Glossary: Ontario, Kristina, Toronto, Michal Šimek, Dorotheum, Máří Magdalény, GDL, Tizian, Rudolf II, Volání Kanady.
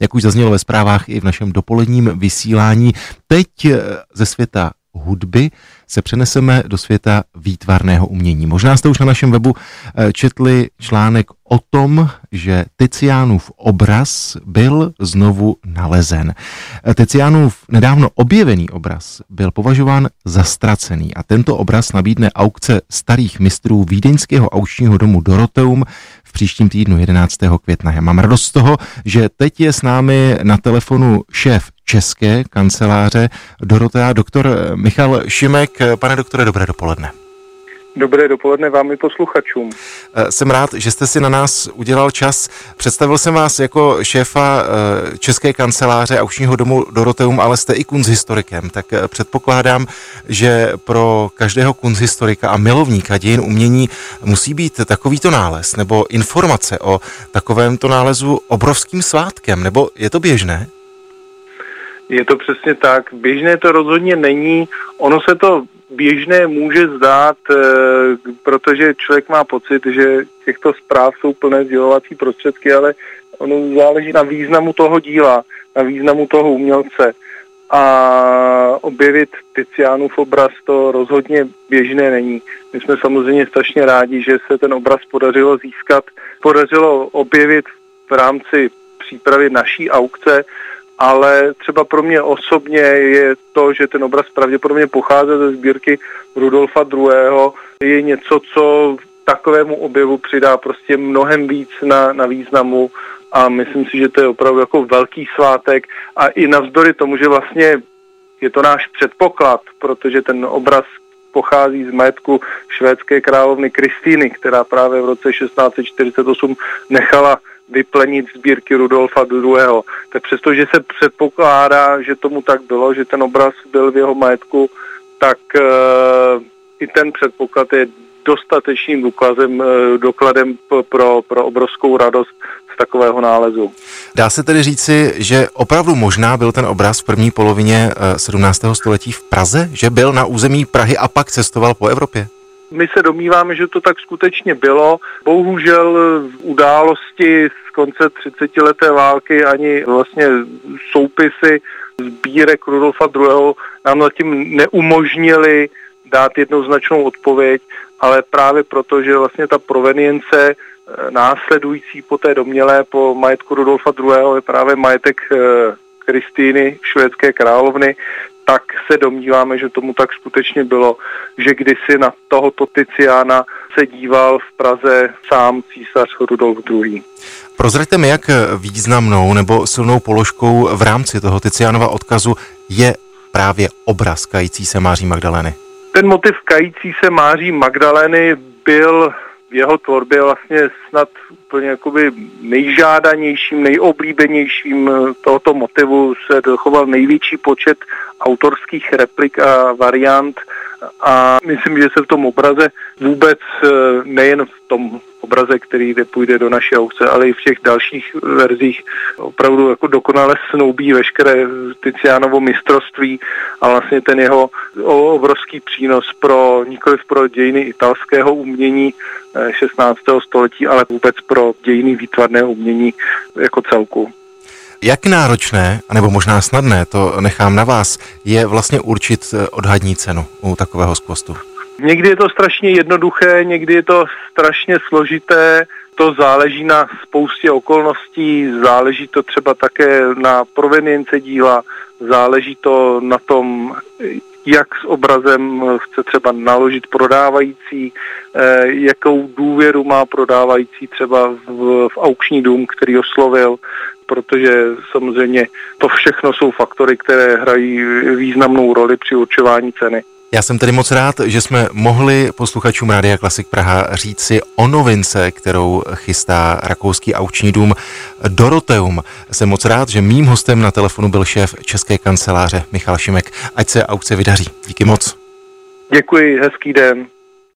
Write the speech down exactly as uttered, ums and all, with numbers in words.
jak už zaznělo ve zprávách i v našem dopoledním vysílání. Teď ze světa hudby se přeneseme do světa výtvarného umění. Možná jste už na našem webu četli článek o tom, že Tizianův obraz byl znovu nalezen. Tizianův nedávno objevený obraz byl považován za ztracený a tento obraz nabídne aukce starých mistrů vídeňského aukčního domu Dorotheum v příštím týdnu jedenáctého května. Já mám radost z toho, že teď je s námi na telefonu šéf české kanceláře Dorothea, doktor Michal Šimek. Pane doktore, dobré dopoledne. Dobré dopoledne vám i posluchačům. Jsem rád, že jste si na nás udělal čas. Představil jsem vás jako šéfa české kanceláře aukčního domu Dorotheum, ale jste i kunsthistorikem, tak předpokládám, že pro každého kunsthistorika a milovníka dějin umění musí být takovýto nález nebo informace o takovémto nálezu obrovským svátkem, nebo je to běžné? Je to přesně tak. Běžné to rozhodně není. Ono se to běžné může zdát, e, protože člověk má pocit, že těchto zpráv jsou plné sdělovací prostředky, ale ono záleží na významu toho díla, na významu toho umělce. A objevit Tizianův obraz to rozhodně běžné není. My jsme samozřejmě strašně rádi, že se ten obraz podařilo získat, podařilo objevit v rámci přípravy naší aukce, ale třeba pro mě osobně je to, že ten obraz pravděpodobně pochází ze sbírky Rudolfa druhého, je něco, co takovému objevu přidá prostě mnohem víc na, na významu, a myslím si, že to je opravdu jako velký svátek. A i navzdory tomu, že vlastně je to náš předpoklad, protože ten obraz pochází z majetku švédské královny Kristiny, která právě v roce šestnáct set čtyřicet osm nechala vyplenit sbírky Rudolfa druhého. Tak přestože se předpokládá, že tomu tak bylo, že ten obraz byl v jeho majetku, tak e, i ten předpoklad je dostatečným důkazem, e, dokladem pro, pro obrovskou radost z takového nálezu. Dá se tedy říci, že opravdu možná byl ten obraz v první polovině sedmnáctého století v Praze, že byl na území Prahy a pak cestoval po Evropě? My se domníváme, že to tak skutečně bylo. Bohužel události z konce třicetileté války ani vlastně soupisy sbírek Rudolfa druhého. nám zatím neumožnili dát jednoznačnou odpověď, ale právě proto, že vlastně ta provenience následující po té domnělé po majetku Rudolfa druhého. je právě majetek Kristýny, švédské královny, tak se domníváme, že tomu tak skutečně bylo, že kdysi na tohoto Tiziana se díval v Praze sám císař Rudolf druhý. Prozraďte mi, jak významnou nebo silnou položkou v rámci toho Tizianova odkazu je právě obraz kající se Máří Magdalény. Ten motiv kající se Máří Magdalény byl v jeho tvorbě vlastně snad úplně jakoby nejžádanějším, nejoblíbenějším. Tohoto motivu se dochoval největší počet autorských replik a variant, a myslím, že se v tom obraze vůbec, nejen v tom obraze, který půjde do naší aukce, ale i v těch dalších verzích opravdu jako dokonale snoubí veškeré Tizianovo mistrovství a vlastně ten jeho obrovský přínos pro nikoliv pro dějiny italského umění šestnáctého století, ale vůbec pro dějiny výtvarného umění jako celku. Jak náročné, anebo možná snadné, to nechám na vás, je vlastně určit odhadní cenu u takového skvostu? Někdy je to strašně jednoduché, někdy je to strašně složité, to záleží na spoustě okolností, záleží to třeba také na provenienci díla, záleží to na tom, jak s obrazem chce třeba naložit prodávající, jakou důvěru má prodávající třeba v, v aukční dům, který oslovil, protože samozřejmě to všechno jsou faktory, které hrají významnou roli při určování ceny. Já jsem tedy moc rád, že jsme mohli posluchačům Rádia Klasik Praha říci o novince, kterou chystá rakouský aukční dům Dorotheum. Jsem moc rád, že mým hostem na telefonu byl šéf české kanceláře Michal Šimek. Ať se aukce vydaří. Díky moc. Děkuji, hezký den.